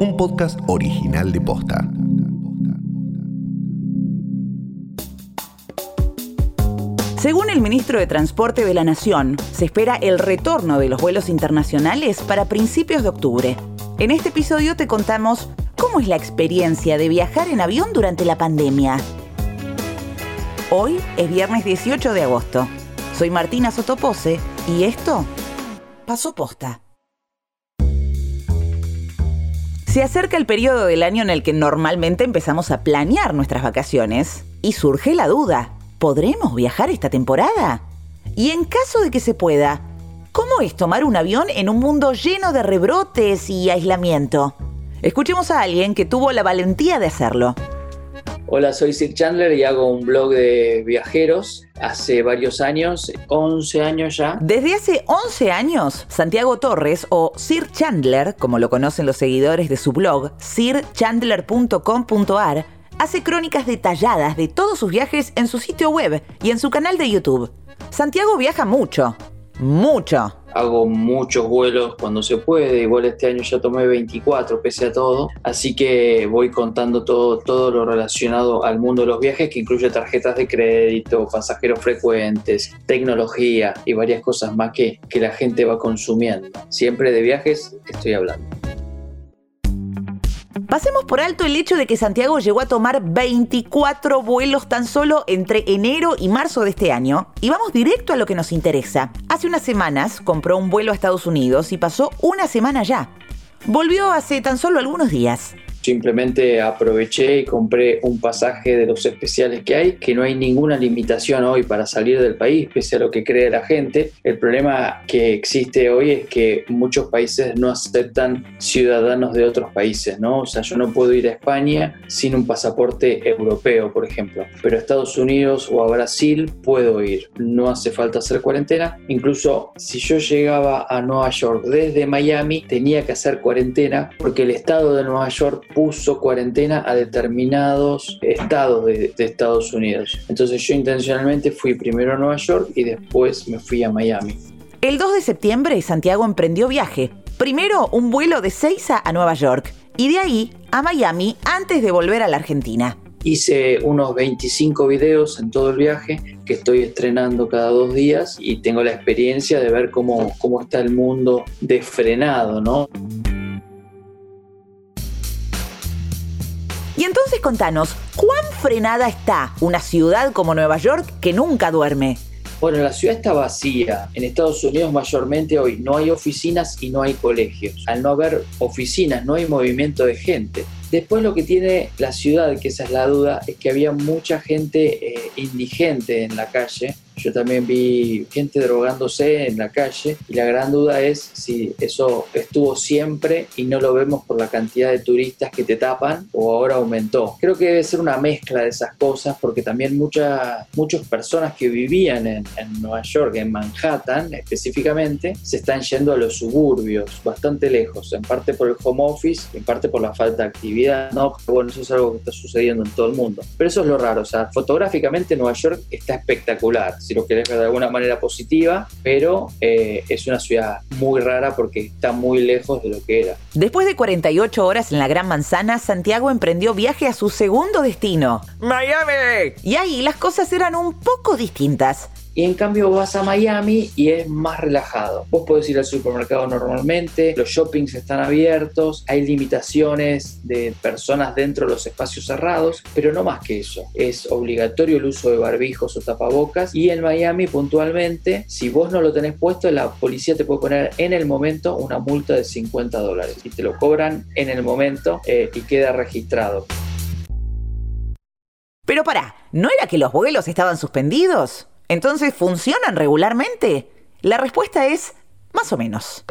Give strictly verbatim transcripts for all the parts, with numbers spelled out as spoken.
un podcast original de Posta. Según el ministro de Transporte de la Nación, se espera el retorno de los vuelos internacionales para principios de octubre. En este episodio te contamos cómo es la experiencia de viajar en avión durante la pandemia. Hoy es viernes dieciocho de agosto. Soy Martina Sotopose y esto pasó Posta. Se acerca el periodo del año en el que normalmente empezamos a planear nuestras vacaciones y surge la duda. ¿Podremos viajar esta temporada? Y en caso de que se pueda, ¿cómo es tomar un avión en un mundo lleno de rebrotes y aislamiento? Escuchemos a alguien que tuvo la valentía de hacerlo. Hola, soy Sir Chandler y hago un blog de viajeros hace varios años, once años ya. Desde hace once años, Santiago Torres, o Sir Chandler, como lo conocen los seguidores de su blog, sir chandler punto com punto a r, hace crónicas detalladas de todos sus viajes en su sitio web y en su canal de YouTube. Santiago viaja mucho, mucho. Hago muchos vuelos cuando se puede, igual este año ya tomé veinticuatro pese a todo, así que voy contando todo, todo lo relacionado al mundo de los viajes, que incluye tarjetas de crédito, pasajeros frecuentes, tecnología y varias cosas más que, que la gente va consumiendo. Siempre de viajes estoy hablando. Pasemos por alto el hecho de que Santiago llegó a tomar veinticuatro vuelos tan solo entre enero y marzo de este año, y vamos directo a lo que nos interesa. Hace unas semanas compró un vuelo a Estados Unidos y pasó una semana allá. Volvió hace tan solo algunos días. Simplemente aproveché y compré un pasaje de los especiales que hay, que no hay ninguna limitación hoy para salir del país, pese a lo que cree la gente. El problema que existe hoy es que muchos países no aceptan ciudadanos de otros países, ¿no? O sea, yo no puedo ir a España sin un pasaporte europeo, por ejemplo. Pero a Estados Unidos o a Brasil puedo ir. No hace falta hacer cuarentena. Incluso si yo llegaba a Nueva York desde Miami, tenía que hacer cuarentena porque el estado de Nueva York puso cuarentena a determinados estados de, de Estados Unidos. Entonces yo intencionalmente fui primero a Nueva York y después me fui a Miami. El dos de septiembre Santiago emprendió viaje. Primero un vuelo de Seiza a Nueva York y de ahí a Miami antes de volver a la Argentina. Hice unos veinticinco videos en todo el viaje que estoy estrenando cada dos días y tengo la experiencia de ver cómo, cómo está el mundo desfrenado, ¿no? Y entonces contanos, ¿cuán frenada está una ciudad como Nueva York que nunca duerme? Bueno, la ciudad está vacía. En Estados Unidos mayormente hoy no hay oficinas y no hay colegios. Al no haber oficinas, no hay movimiento de gente. Después lo que tiene la ciudad, que esa es la duda, es que había mucha gente eh, indigente en la calle. Yo también vi gente drogándose en la calle y la gran duda es si eso estuvo siempre y no lo vemos por la cantidad de turistas que te tapan o ahora aumentó. Creo que debe ser una mezcla de esas cosas porque también muchas muchas personas que vivían en, en Nueva York, en Manhattan específicamente, se están yendo a los suburbios, bastante lejos, en parte por el home office, en parte por la falta de actividad. No, bueno, eso es algo que está sucediendo en todo el mundo. Pero eso es lo raro, o sea, fotográficamente Nueva York está espectacular, si lo querés ver de alguna manera positiva, pero eh, es una ciudad muy rara porque está muy lejos de lo que era. Después de cuarenta y ocho horas en la Gran Manzana, Santiago emprendió viaje a su segundo destino, Miami. Y ahí las cosas eran un poco distintas. Y en cambio vas a Miami y es más relajado. Vos podés ir al supermercado normalmente, los shoppings están abiertos, hay limitaciones de personas dentro de los espacios cerrados, pero no más que eso. Es obligatorio el uso de barbijos o tapabocas y en Miami puntualmente, si vos no lo tenés puesto, la policía te puede poner en el momento una multa de cincuenta dólares y te lo cobran en el momento eh, y queda registrado. Pero pará, ¿no era que los vuelos estaban suspendidos? ¿Entonces funcionan regularmente? La respuesta es más o menos.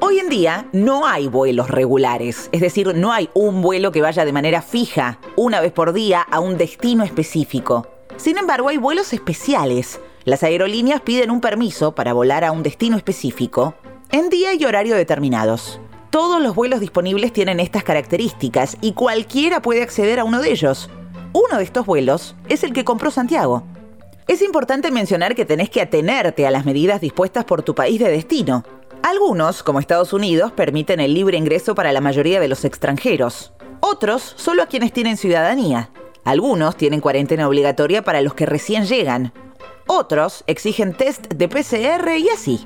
Hoy en día no hay vuelos regulares, es decir, no hay un vuelo que vaya de manera fija, una vez por día, a un destino específico. Sin embargo, hay vuelos especiales. Las aerolíneas piden un permiso para volar a un destino específico en día y horario determinados. Todos los vuelos disponibles tienen estas características y cualquiera puede acceder a uno de ellos. Uno de estos vuelos es el que compró Santiago. Es importante mencionar que tenés que atenerte a las medidas dispuestas por tu país de destino. Algunos, como Estados Unidos, permiten el libre ingreso para la mayoría de los extranjeros. Otros, solo a quienes tienen ciudadanía. Algunos tienen cuarentena obligatoria para los que recién llegan. Otros exigen test de P C R y así.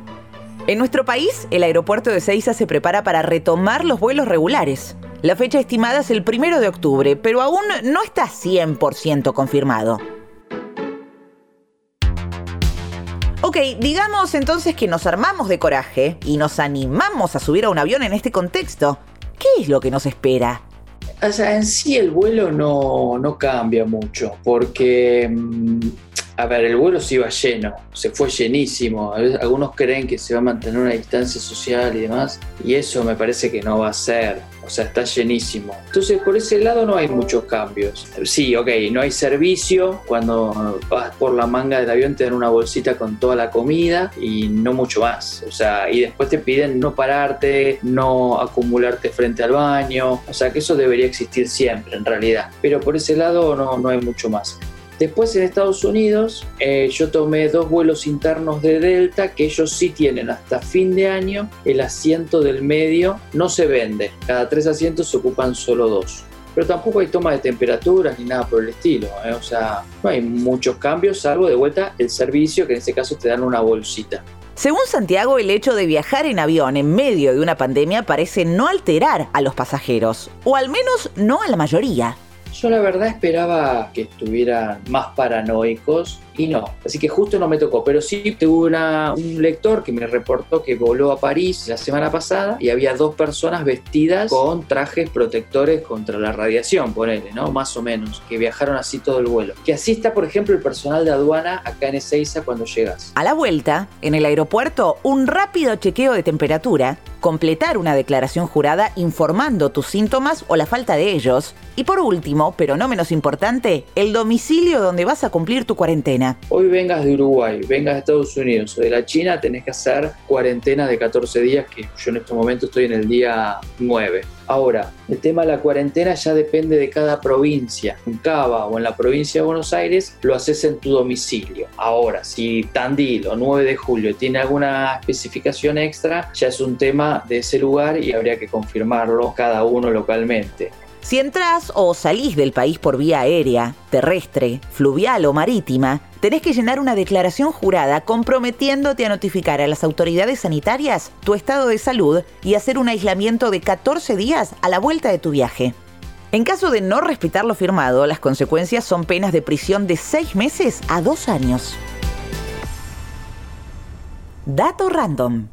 En nuestro país, el aeropuerto de Seiza se prepara para retomar los vuelos regulares. La fecha estimada es el primero de octubre, pero aún no está cien por ciento confirmado. Ok, digamos entonces que nos armamos de coraje y nos animamos a subir a un avión en este contexto. ¿Qué es lo que nos espera? O sea, en sí el vuelo no, no cambia mucho, porque... Mmm... A ver, el vuelo se iba lleno, se fue llenísimo. Algunos creen que se va a mantener una distancia social y demás, y eso me parece que no va a ser. O sea, está llenísimo. Entonces, por ese lado no hay muchos cambios. Sí, ok, no hay servicio. Cuando vas por la manga del avión te dan una bolsita con toda la comida y no mucho más. O sea, y después te piden no pararte, no acumularte frente al baño. O sea, que eso debería existir siempre, en realidad. Pero por ese lado no, no hay mucho más. Después en Estados Unidos eh, yo tomé dos vuelos internos de Delta, que ellos sí tienen hasta fin de año. El asiento del medio no se vende, cada tres asientos se ocupan solo dos. Pero tampoco hay toma de temperaturas ni nada por el estilo, ¿eh? O sea, no hay muchos cambios, salvo de vuelta el servicio, que en este caso te dan una bolsita. Según Santiago, el hecho de viajar en avión en medio de una pandemia parece no alterar a los pasajeros, o al menos no a la mayoría. Yo la verdad esperaba que estuvieran más paranoicos y no, así que justo no me tocó, pero sí tuve una, un lector que me reportó que voló a París la semana pasada y había dos personas vestidas con trajes protectores contra la radiación, ponele, ¿no? Más o menos, que viajaron así todo el vuelo. Que así está, por ejemplo, el personal de aduana acá en Ezeiza cuando llegas. A la vuelta, en el aeropuerto, un rápido chequeo de temperatura, completar una declaración jurada informando tus síntomas o la falta de ellos, y por último, pero no menos importante, el domicilio donde vas a cumplir tu cuarentena. Hoy vengas de Uruguay, vengas de Estados Unidos o de la China, tenés que hacer cuarentena de catorce días, que yo en este momento estoy en el día nueve. Ahora, el tema de la cuarentena ya depende de cada provincia. En Cava o en la provincia de Buenos Aires lo haces en tu domicilio. Ahora, si Tandil o nueve de julio tiene alguna especificación extra, ya es un tema de ese lugar y habría que confirmarlo cada uno localmente. Si entras o salís del país por vía aérea, terrestre, fluvial o marítima, tenés que llenar una declaración jurada comprometiéndote a notificar a las autoridades sanitarias tu estado de salud y hacer un aislamiento de catorce días a la vuelta de tu viaje. En caso de no respetar lo firmado, las consecuencias son penas de prisión de seis meses a dos años. Dato random.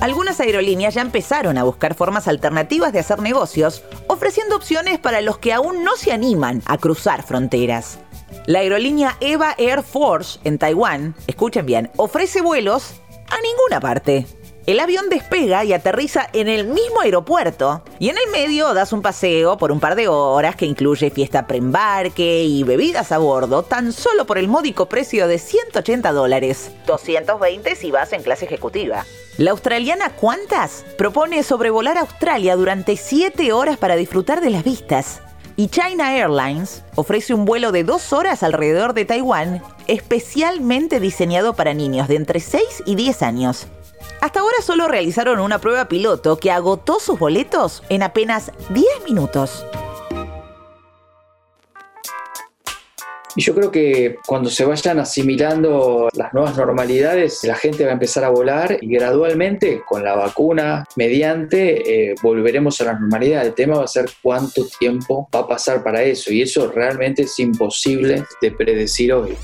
Algunas aerolíneas ya empezaron a buscar formas alternativas de hacer negocios, ofreciendo opciones para los que aún no se animan a cruzar fronteras. La aerolínea Eva Air Force en Taiwán, escuchen bien, ofrece vuelos a ninguna parte. El avión despega y aterriza en el mismo aeropuerto, y en el medio das un paseo por un par de horas que incluye fiesta preembarque y bebidas a bordo, tan solo por el módico precio de ciento ochenta dólares, doscientos veinte si vas en clase ejecutiva. La australiana Qantas propone sobrevolar Australia durante siete horas para disfrutar de las vistas. Y China Airlines ofrece un vuelo de dos horas alrededor de Taiwán, especialmente diseñado para niños de entre seis y diez años. Hasta ahora solo realizaron una prueba piloto que agotó sus boletos en apenas diez minutos. Y yo creo que cuando se vayan asimilando las nuevas normalidades, la gente va a empezar a volar y gradualmente, con la vacuna mediante, eh, volveremos a la normalidad. El tema va a ser cuánto tiempo va a pasar para eso, y eso realmente es imposible de predecir hoy.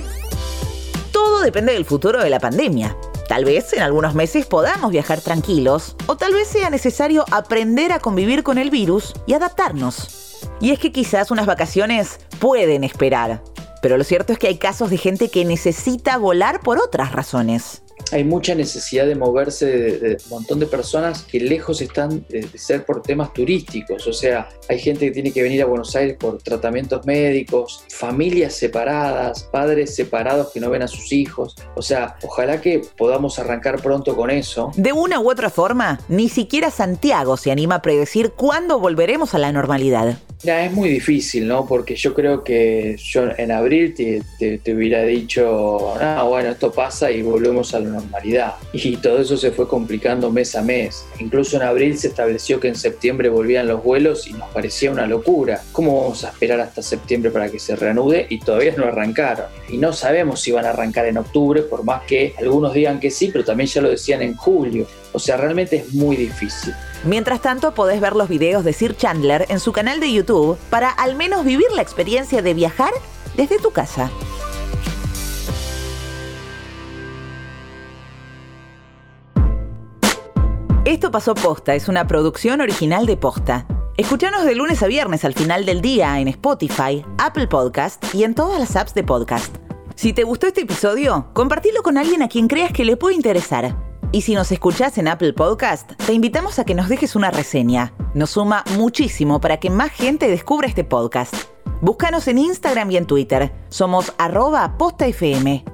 Todo depende del futuro de la pandemia. Tal vez en algunos meses podamos viajar tranquilos, o tal vez sea necesario aprender a convivir con el virus y adaptarnos. Y es que quizás unas vacaciones pueden esperar. Pero lo cierto es que hay casos de gente que necesita volar por otras razones. Hay mucha necesidad de moverse de, de un montón de personas que lejos están de ser por temas turísticos. O sea, hay gente que tiene que venir a Buenos Aires por tratamientos médicos, familias separadas, padres separados que no ven a sus hijos. O sea, ojalá que podamos arrancar pronto con eso. De una u otra forma, ni siquiera Santiago se anima a predecir cuándo volveremos a la normalidad. Nah, es muy difícil, ¿no? Porque yo creo que yo en abril te, te, te hubiera dicho, ah, bueno, esto pasa y volvemos a la normalidad. Y todo eso se fue complicando mes a mes. Incluso en abril se estableció que en septiembre volvían los vuelos y nos parecía una locura. ¿Cómo vamos a esperar hasta septiembre para que se reanude? Y todavía no arrancaron. Y no sabemos si van a arrancar en octubre, por más que algunos digan que sí, pero también ya lo decían en julio. O sea, realmente es muy difícil. Mientras tanto, podés ver los videos de Sir Chandler en su canal de YouTube para al menos vivir la experiencia de viajar desde tu casa. Esto pasó Posta, es una producción original de Posta. Escuchanos de lunes a viernes al final del día en Spotify, Apple Podcast y en todas las apps de podcast. Si te gustó este episodio, compartilo con alguien a quien creas que le puede interesar. Y si nos escuchás en Apple Podcast, te invitamos a que nos dejes una reseña. Nos suma muchísimo para que más gente descubra este podcast. Búscanos en Instagram y en Twitter. Somos arroba postafm.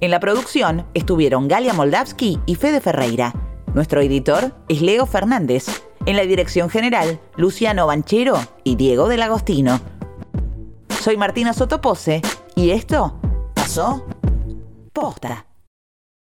En la producción estuvieron Galia Moldavsky y Fede Ferreira. Nuestro editor es Leo Fernández. En la dirección general, Luciano Banchero y Diego Delagostino. Soy Martina Sotopose y esto pasó Posta.